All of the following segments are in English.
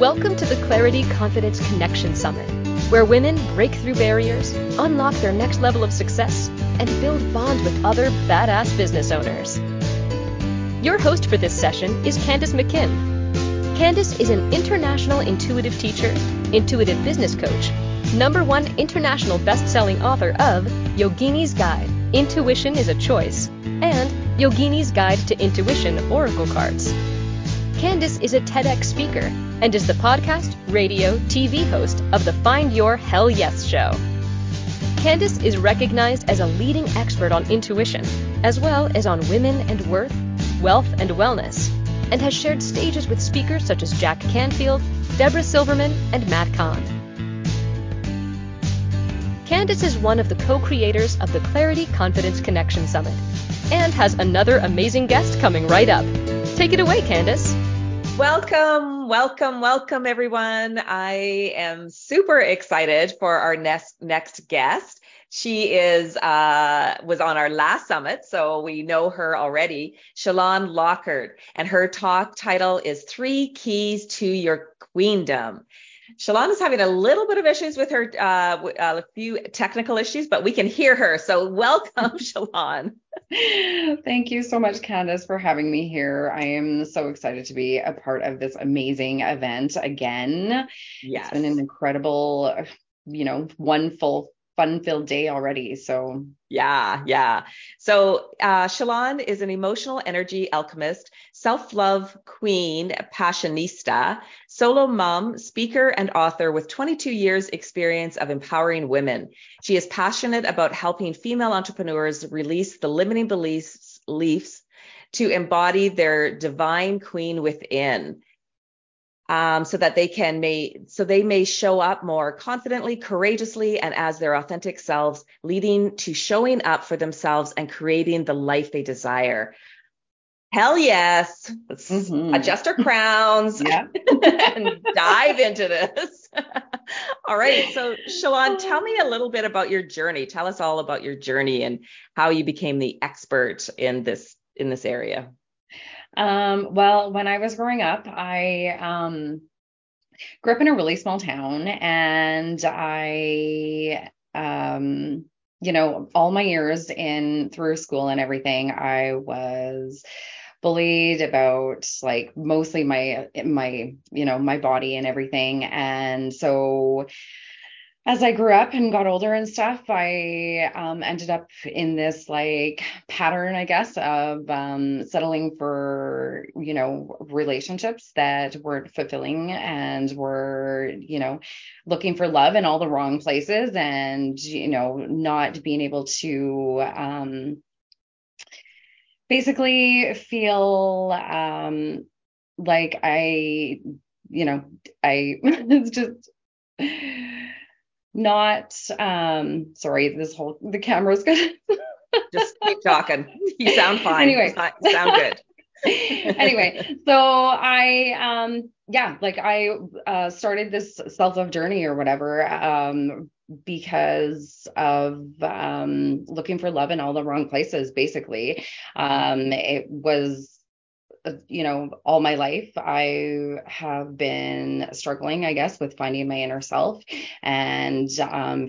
Welcome to the Clarity Confidence Connection Summit, where women break through barriers, unlock their next level of success, and build bonds with other badass business owners. Your host for this session is Candace McKim. Candace is an international intuitive teacher, intuitive business coach, #1 international best-selling author of Yogini's Guide, Intuition is a Choice, and Yogini's Guide to Intuition Oracle Cards. Candace is a TEDx speaker and is the podcast, radio, TV host of the Find Your Hell Yes show. Candace is recognized as a leading expert on intuition, as well as on women and worth, wealth and wellness, and has shared stages with speakers such as Jack Canfield, Deborah Silverman, and Matt Kahn. Candace is one of the co-creators of the Clarity Confidence Connection Summit and has another amazing guest coming right up. Take it away, Candace. Welcome, everyone. I am super excited for our next guest. She was on our last summit, so we know her already, Shalon Lockert, and her talk title is 3 Keys to Your Queendom. Shalon is having a little bit of issues with her, a few technical issues, but we can hear her. So welcome, Shalon. Thank you so much, Candace, for having me here. I am so excited to be a part of this amazing event again. Yes. It's been an incredible, one full fun-filled day already. So yeah. So Shalon is an emotional energy alchemist, self-love queen, passionista, solo mom, speaker, and author with 22 years experience of empowering women. She is passionate about helping female entrepreneurs release the limiting beliefs to embody their divine queen within. So that they may show up more confidently, courageously, and as their authentic selves, leading to showing up for themselves and creating the life they desire. Hell yes. Let's adjust our crowns and dive into this. All right. So Shalon, tell me a little bit about your journey. Tell us all about your journey and how you became the expert in this area. Well, when I was growing up, I grew up in a really small town, and I, all my years through school and everything, I was bullied about like mostly my body and everything. And so as I grew up and got older and stuff, I ended up in this like pattern, I guess, of settling for, relationships that weren't fulfilling and were, looking for love in all the wrong places and, not being able to basically feel like I it's just... the camera's good. Just keep talking. You sound fine. Anyway. You sound good. Anyway, so I, started this self-love journey or whatever, because of, looking for love in all the wrong places, basically. It was, all my life, I have been struggling, I guess, with finding my inner self and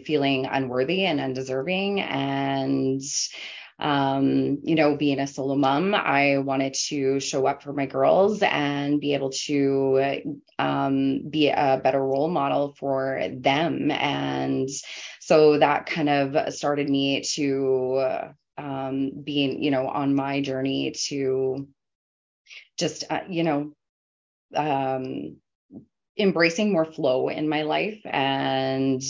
feeling unworthy and undeserving. And, being a solo mom, I wanted to show up for my girls and be able to be a better role model for them. And so that kind of started me to being, on my journey to just, embracing more flow in my life and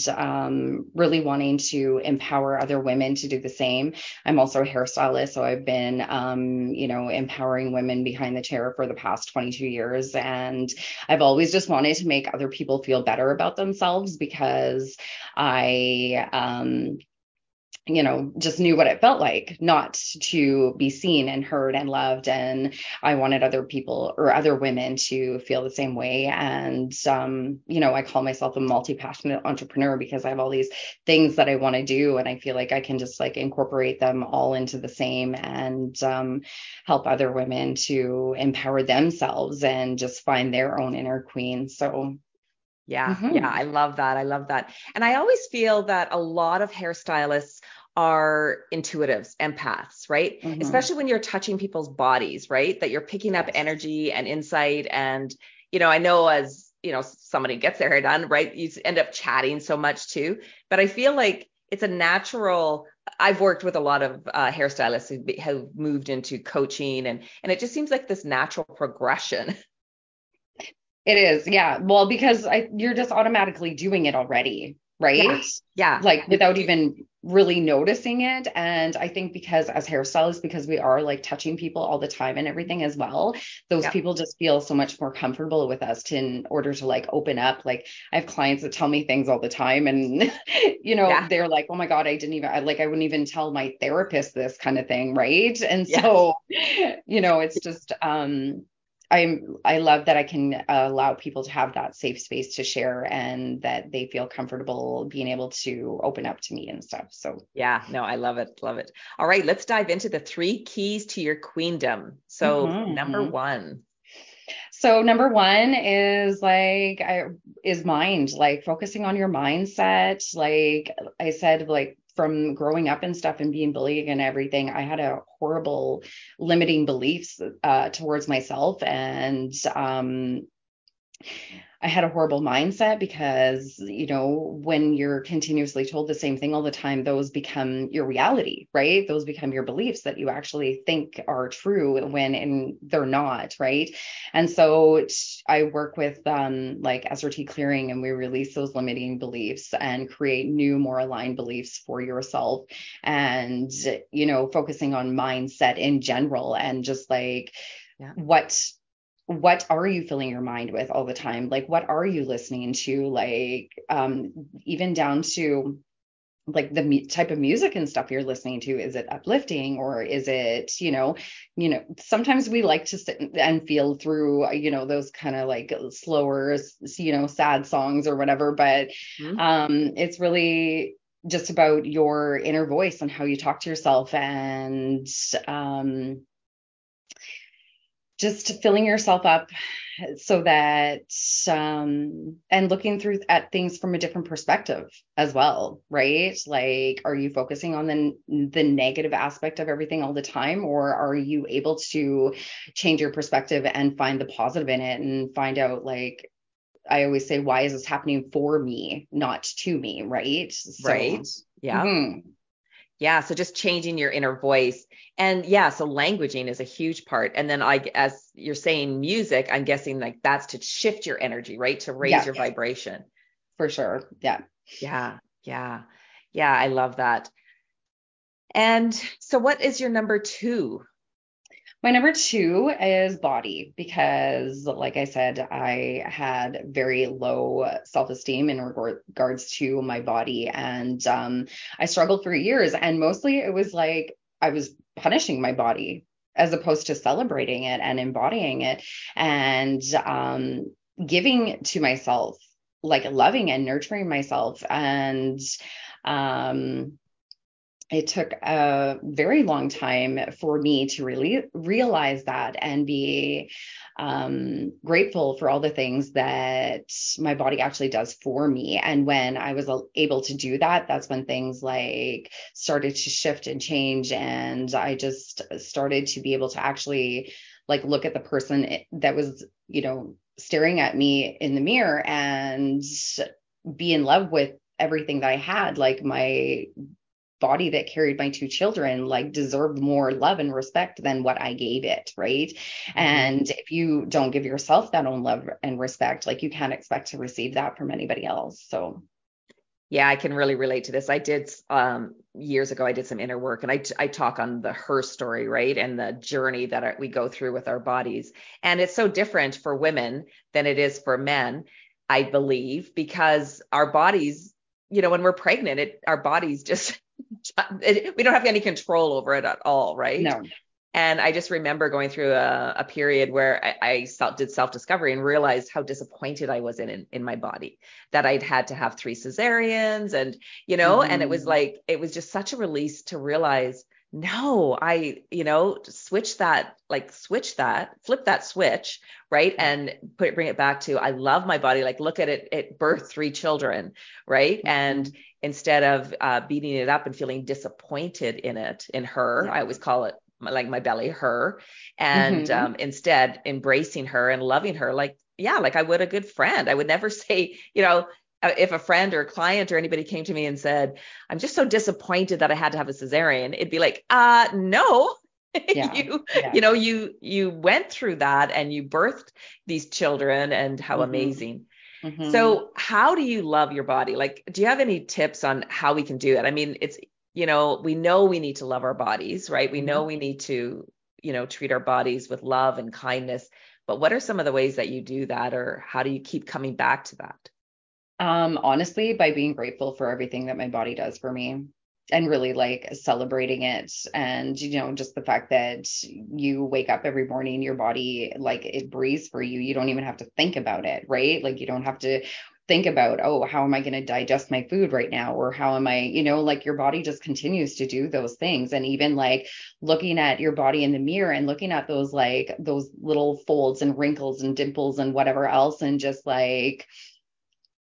really wanting to empower other women to do the same. I'm also a hairstylist, so I've been, empowering women behind the chair for the past 22 years. And I've always just wanted to make other people feel better about themselves because I you know, just knew what it felt like not to be seen and heard and loved. And I wanted other people or other women to feel the same way. And, you know, I call myself a multi-passionate entrepreneur because I have all these things that I want to do. And I feel like I can just like incorporate them all into the same and help other women to empower themselves and just find their own inner queen. So yeah. Mm-hmm. Yeah. I love that. I love that. And I always feel that a lot of hairstylists are intuitives, empaths, right? Mm-hmm. Especially when you're touching people's bodies, right? That you're picking up energy and insight. And, you know, I know as, you know, somebody gets their hair done, right? You end up chatting so much too, but I feel like it's a natural. I've worked with a lot of hairstylists who have moved into coaching and it just seems like this natural progression. It is. Yeah. Well, because you're just automatically doing it already. Right. Yeah. Like without even really noticing it. And I think because as hairstylists, because we are like touching people all the time and everything as well, those people just feel so much more comfortable with us in order to like open up. Like I have clients that tell me things all the time and, you know, they're like, oh my God, I wouldn't even tell my therapist this kind of thing. Right. And so, you know, it's just, I love that I can allow people to have that safe space to share and that they feel comfortable being able to open up to me and stuff. So yeah, no, I love it. Love it. All right. Let's dive into the 3 keys to your queendom. So number 1. So number 1 is like, is mind, like focusing on your mindset. Like I said, like, from growing up and stuff and being bullied and everything, I had a horrible limiting beliefs towards myself. And I had a horrible mindset because, you know, when you're continuously told the same thing all the time, those become your reality, right? Those become your beliefs that you actually think are true when they're not, right? And so I work with like SRT Clearing, and we release those limiting beliefs and create new, more aligned beliefs for yourself. And, you know, focusing on mindset in general and just like what are you filling your mind with all the time? Like, what are you listening to? Like, even down to like the type of music and stuff you're listening to. Is it uplifting or is it, you know, sometimes we like to sit and feel through, you know, those kind of like slower, you know, sad songs or whatever, but, it's really just about your inner voice and how you talk to yourself and, just filling yourself up so that, and looking through at things from a different perspective as well, right? Like, are you focusing on the negative aspect of everything all the time, or are you able to change your perspective and find the positive in it and find out, like, I always say, why is this happening for me, not to me, right? So, right. Yeah. Mm-hmm. Yeah. So just changing your inner voice. And yeah, so languaging is a huge part. And then as you're saying music, I'm guessing like that's to shift your energy, right? To raise your vibration. For sure. Yeah. Yeah. Yeah. Yeah. I love that. And so what is your number 2? My number 2 is body, because like I said, I had very low self-esteem in regards to my body. And I struggled for years, and mostly it was like I was punishing my body as opposed to celebrating it and embodying it and giving to myself, like loving and nurturing myself. And it took a very long time for me to really realize that and be grateful for all the things that my body actually does for me. And when I was able to do that, that's when things like started to shift and change. And I just started to be able to actually like look at the person that was, you know, staring at me in the mirror and be in love with everything that I had, like my body that carried my 2 children, like deserved more love and respect than what I gave it. Right. Mm-hmm. And if you don't give yourself that own love and respect, like you can't expect to receive that from anybody else. So. Yeah, I can really relate to this. I did, years ago, I did some inner work, and I talk on the her story, right? And the journey that we go through with our bodies. And it's so different for women than it is for men, I believe, because our bodies, you know, when we're pregnant, our bodies just we don't have any control over it at all, right? No. And I just remember going through a period where I did self-discovery and realized how disappointed I was in my body, that I'd had to have 3 cesareans and, you know, and it was like, it was just such a release to realize, no, flip that switch, right? And bring it back to, I love my body. Like, look at it, it birthed 3 children, right? Mm-hmm. And instead of beating it up and feeling disappointed in her, yeah. I always call it, like my belly, her, and instead embracing her and loving her. Like I would a good friend. I would never say, you know, if a friend or a client or anybody came to me and said, I'm just so disappointed that I had to have a cesarean. It'd be like, no, yeah. you went through that and you birthed these children, and how amazing. Mm-hmm. So how do you love your body? Like, do you have any tips on how we can do it? I mean, it's, you know, we know we need to love our bodies, right? We know we need to, you know, treat our bodies with love and kindness, but what are some of the ways that you do that, or how do you keep coming back to that? Honestly, by being grateful for everything that my body does for me, and really like celebrating it. And, you know, just the fact that you wake up every morning, your body, like, it breathes for you. You don't even have to think about it, right? Like, you don't have to think about, oh, how am I going to digest my food right now? Or how am I, you know, like, your body just continues to do those things. And even like looking at your body in the mirror and looking at those, like, those little folds and wrinkles and dimples and whatever else. And just like,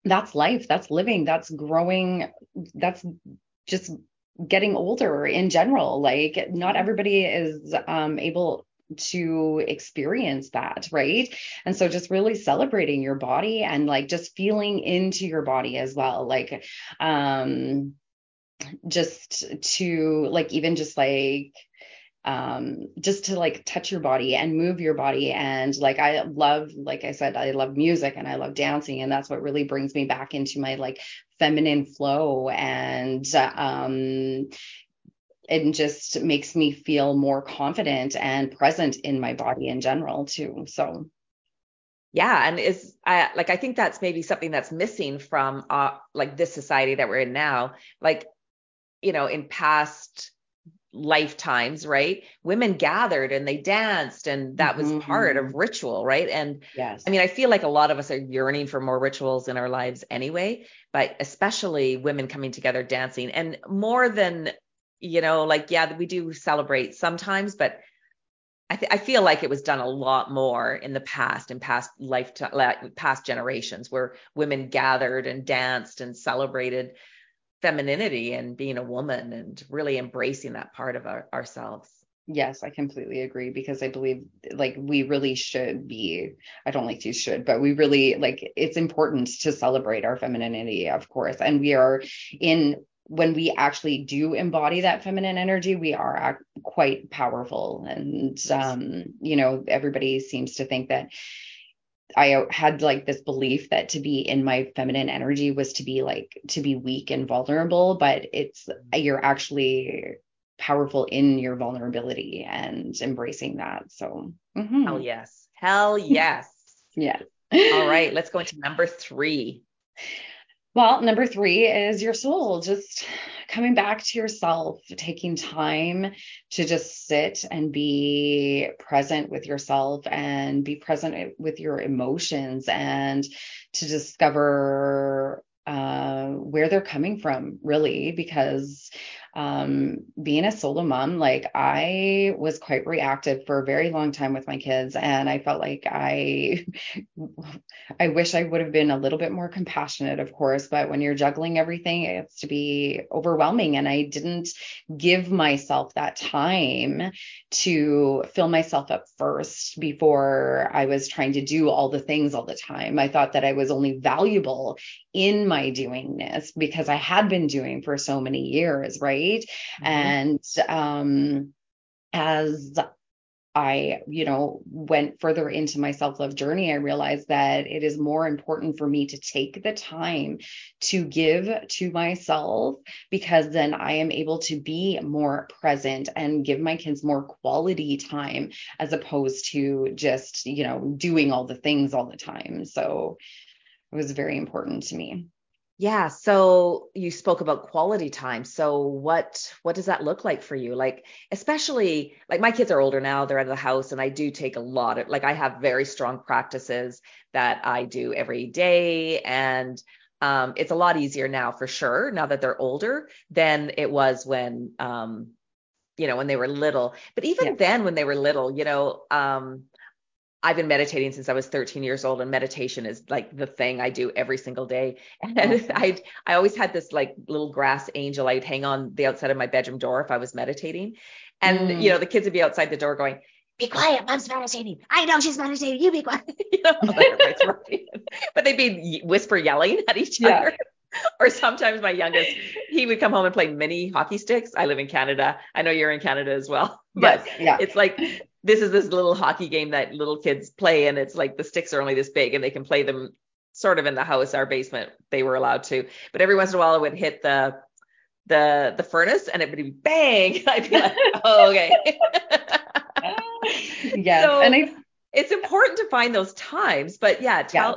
that's life, that's living, that's growing, that's just getting older in general. Like, not everybody is able to experience that, right? And so just really celebrating your body and like just feeling into your body as well, like just to like even just like just to like touch your body and move your body. And like, I love, like I said, I love music and I love dancing, and that's what really brings me back into my like feminine flow, and it just makes me feel more confident and present in my body in general too. So. Yeah. And I think that's maybe something that's missing from like this society that we're in now, like, you know, in past lifetimes, right? Women gathered and they danced, and that was part of ritual, right? And yes. I mean, I feel like a lot of us are yearning for more rituals in our lives anyway, but especially women coming together, dancing, and more than, you know, like, yeah, we do celebrate sometimes, but I feel like it was done a lot more in the past, in past lifetime, like past generations, where women gathered and danced and celebrated femininity and being a woman and really embracing that part of ourselves. Yes, I completely agree, because I believe like we really should be, I don't like to use should, but we really like, it's important to celebrate our femininity, of course. And we are when we actually do embody that feminine energy, we are quite powerful. And, you know, everybody seems to think that I had like this belief that to be in my feminine energy was to be weak and vulnerable, but you're actually powerful in your vulnerability and embracing that. So Hell yes. Yeah. All right. Let's go into number 3. Well, number 3 is your soul, just coming back to yourself, taking time to just sit and be present with yourself and be present with your emotions, and to discover where they're coming from, really, because being a solo mom, like I was quite reactive for a very long time with my kids, and I felt like I wish I would have been a little bit more compassionate, of course, but when you're juggling everything, it's to be overwhelming, and I didn't give myself that time to fill myself up first before I was trying to do all the things all the time. I thought that I was only valuable in my doingness because I had been doing for so many years, right? Mm-hmm. And as I, you know, went further into my self-love journey, I realized that it is more important for me to take the time to give to myself, because then I am able to be more present and give my kids more quality time, as opposed to just, you know, doing all the things all the time. So it was very important to me. Yeah. So you spoke about quality time. So what does that look like for you? Like, especially like my kids are older now, they're out of the house, and I do take a lot of, like, I have very strong practices that I do every day. And it's a lot easier now, for sure, now that they're older, than it was when, when they were little. But even then, when they were little, I've been meditating since I was 13 years old, and meditation is like the thing I do every single day. And I always had this like little grass angel. I would hang on the outside of my bedroom door if I was meditating. And, the kids would be outside the door going, "Be quiet, Mom's meditating. I know she's meditating. You be quiet." But they'd be whisper yelling at each other. Or sometimes my youngest, he would come home and play mini hockey sticks. I live in Canada. I know you're in Canada as well. But it's like, this little hockey game that little kids play. And it's like the sticks are only this big, and they can play them sort of in the house, our basement. They were allowed to, but every once in a while it would hit the furnace, and it would be bang. I'd be like, "Oh, okay." So, and it's important to find those times, but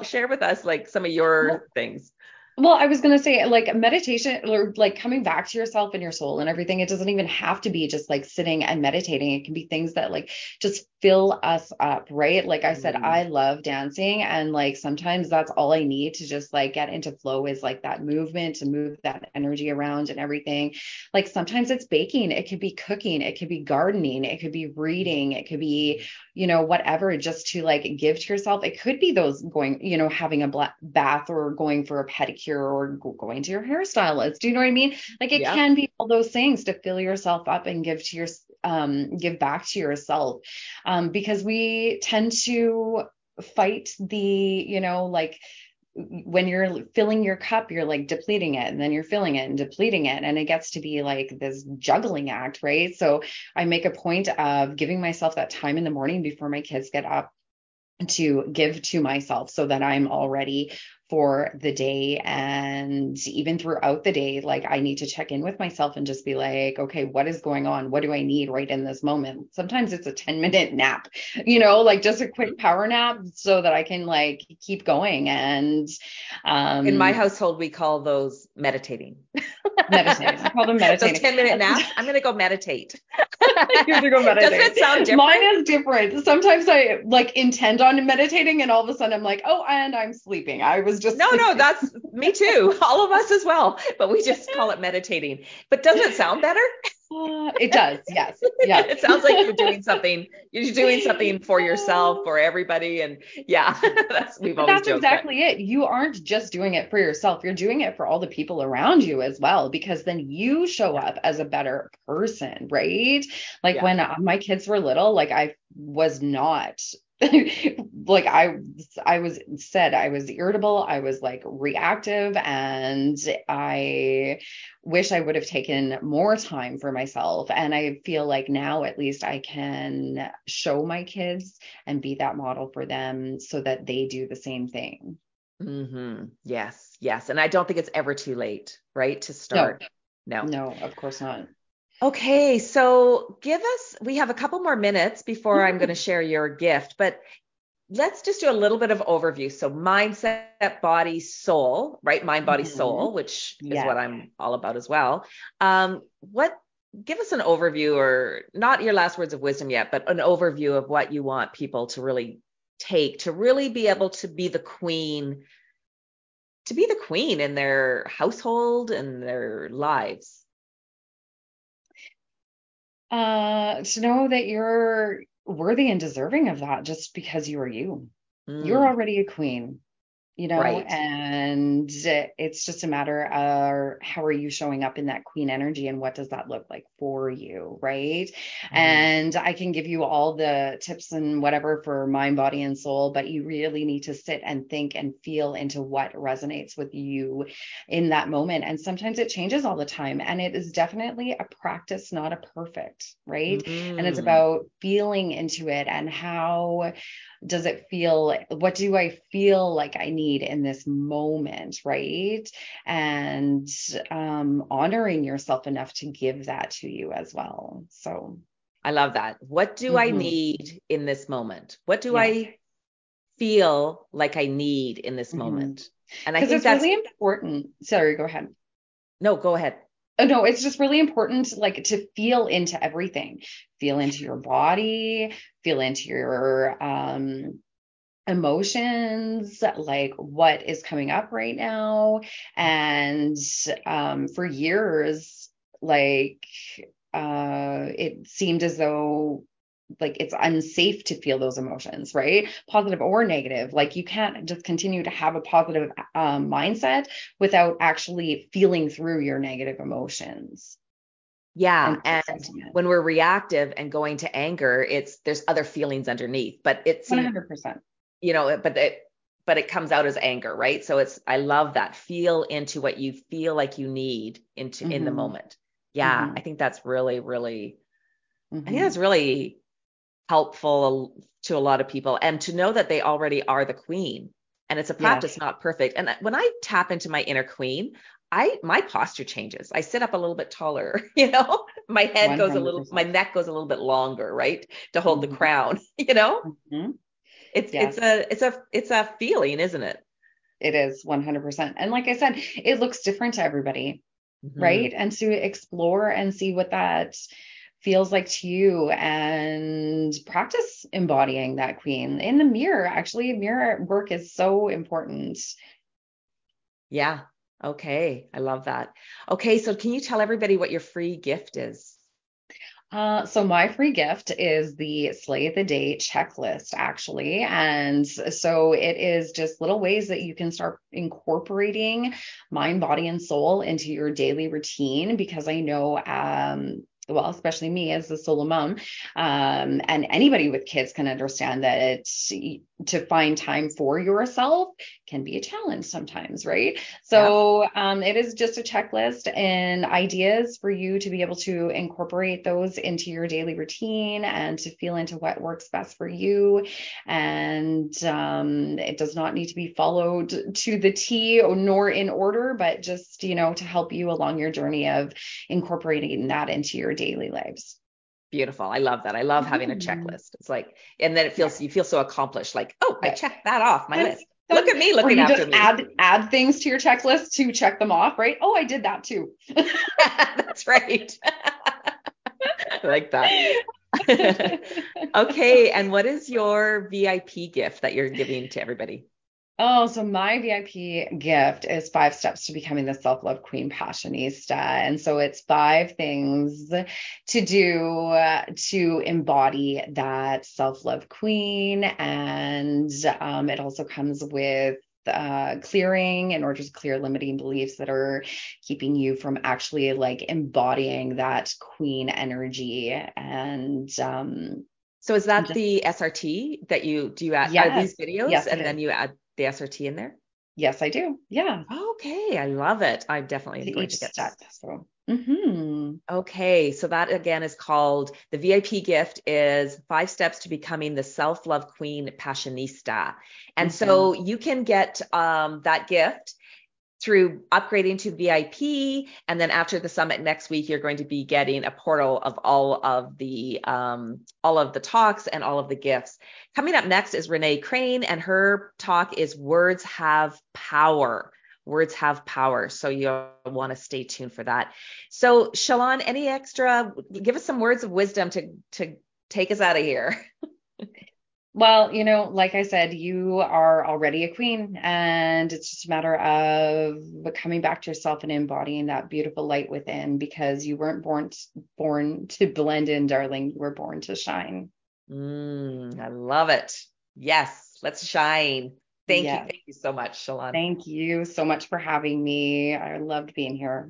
share with us like some of your things. Well, I was going to say, like, meditation, or like coming back to yourself and your soul and everything, it doesn't even have to be just like sitting and meditating. It can be things that like just fill us up, right? Like I said, I love dancing, and like sometimes that's all I need to just like get into flow, is like that movement to move that energy around and everything. Like sometimes it's baking, it could be cooking, it could be gardening, it could be reading, it could be, whatever, just to like give to yourself. It could be those going, having a bath, or going for a pedicure, or going to your hairstylist. Do you know what I mean? Like it can be all those things to fill yourself up and give to your, give back to yourself. Because we tend to fight the, when you're filling your cup, you're like depleting it, and then you're filling it and depleting it. And it gets to be like this juggling act, right? So I make a point of giving myself that time in the morning before my kids get up to give to myself, so that I'm all ready for the day. And even throughout the day, like I need to check in with myself and just be like, okay, what is going on? What do I need right in this moment? Sometimes it's a 10-minute nap, like just a quick power nap, so that I can like keep going. And in my household, we call those meditating. I call them meditating. Those 10-minute naps. I'm going to go meditate. You have to go meditate. Doesn't it sound different? Mine is different. Sometimes I like intend on meditating, and all of a sudden I'm like, oh, and I'm sleeping. I was just no, that's me too. All of us as well, but we just call it meditating. But doesn't it sound better? It does. Yes. Yeah. It sounds like you're doing something. You're doing something for yourself, for everybody, and that's exactly it. You aren't just doing it for yourself. You're doing it for all the people around you as well, because then you show up as a better person, right? Like when my kids were little, like I was not. Like I was irritable. I was like reactive, and I wish I would have taken more time for myself. And I feel like now at least I can show my kids and be that model for them, so that they do the same thing. Mm-hmm. Yes. Yes. And I don't think it's ever too late, right? To start. No, of course not. Okay, so we have a couple more minutes before I'm going to share your gift, but let's just do a little bit of overview. So mindset, body, soul, right? Mind, body, soul, which is what I'm all about as well. Give us an overview, or not your last words of wisdom yet, but an overview of what you want people to really take, to really be able to be the queen, in their household and their lives. To know that you're worthy and deserving of that, just because you are you. You're already a queen, right. And it's just a matter of how are you showing up in that queen energy, and what does that look like for you, right? And I can give you all the tips and whatever for mind, body, and soul, but you really need to sit and think and feel into what resonates with you in that moment. And sometimes it changes all the time, and it is definitely a practice, not a perfect, right? And it's about feeling into it, and how does it feel? What do I feel like I need in this moment, right? And honoring yourself enough to give that to you as well. So I love that. What do I need in this moment? What do I feel like I need in this moment? And I think that's really important. Sorry, go ahead. No, go ahead. Oh, no, it's just really important, like, to feel into everything, feel into your body, feel into your emotions, like what is coming up right now. And for years, like, it seemed as though, like, it's unsafe to feel those emotions, right? Positive or negative. Like, you can't just continue to have a positive mindset without actually feeling through your negative emotions. Yeah. And when we're reactive and going to anger, there's other feelings underneath, but it's 100%, you know, but it comes out as anger, right? So I love that. Feel into what you feel like you need into in the moment. Yeah. Mm-hmm. I think that's really, really, I think that's really helpful to a lot of people, and to know that they already are the queen, and it's a practice, not perfect. And when I tap into my inner queen, my posture changes. I sit up a little bit taller, you know, my head 100%. My neck goes a little bit longer, right? To hold the crown, you know, it's a feeling, isn't it? It is 100%. And like I said, it looks different to everybody, right? And to explore and see what that feels like to you, and practice embodying that queen in the mirror. Actually, mirror work is so important. Yeah. Okay. I love that. Okay. So can you tell everybody what your free gift is? So my free gift is the Slay the Day checklist, actually. And so it is just little ways that you can start incorporating mind, body, and soul into your daily routine, because I know, well, especially me as a solo mom, and anybody with kids can understand that to find time for yourself can be a challenge sometimes, right? So it is just a checklist and ideas for you to be able to incorporate those into your daily routine and to feel into what works best for you. And it does not need to be followed to the T nor in order, but just, you know, to help you along your journey of incorporating that into your daily lives. Beautiful. I love that. I love having a checklist. It's like, and then it feels, you feel so accomplished, like, oh, I checked that off my list. Look at me looking after me. Add things to your checklist to check them off, right? Oh, I did that too. That's right. I like that. Okay. And what is your VIP gift that you're giving to everybody? Oh, so my VIP gift is 5 steps to becoming the self-love queen passionista. And so it's 5 things to do to embody that self-love queen. And it also comes with clearing, in order to clear limiting beliefs that are keeping you from actually, like, embodying that queen energy. And, so is that the SRT that you do? You add these videos, and then you add the SRT in there? Yes, I do. Yeah. Okay. I love it. I'm definitely going to get that. So. Okay. So that again is called, the VIP gift is 5 steps to becoming the self-love queen passionista. And so you can get that gift through upgrading to VIP. And then after the summit next week, you're going to be getting a portal of all of the talks and all of the gifts. Coming up next is Renee Crane, and her talk is Words Have Power. Words have power. So you'll want to stay tuned for that. So Shalon, give us some words of wisdom to take us out of here. Well, you know, like I said, you are already a queen, and it's just a matter of coming back to yourself and embodying that beautiful light within, because you weren't born to blend in, darling. You were born to shine. I love it. Yes, let's shine. Thank you. Thank you so much, Shalon. Thank you so much for having me. I loved being here.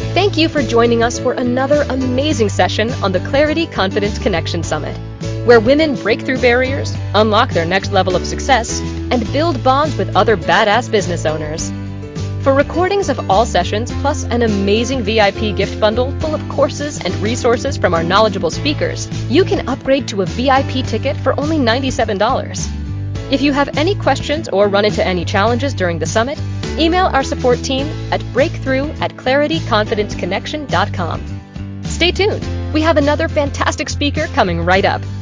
Thank you for joining us for another amazing session on the Clarity Confidence Connection Summit, where women break through barriers, unlock their next level of success, and build bonds with other badass business owners. For recordings of all sessions, plus an amazing VIP gift bundle full of courses and resources from our knowledgeable speakers, you can upgrade to a VIP ticket for only $97. If you have any questions or run into any challenges during the summit, email our support team at breakthrough@clarityconfidenceconnection.com. Stay tuned. We have another fantastic speaker coming right up.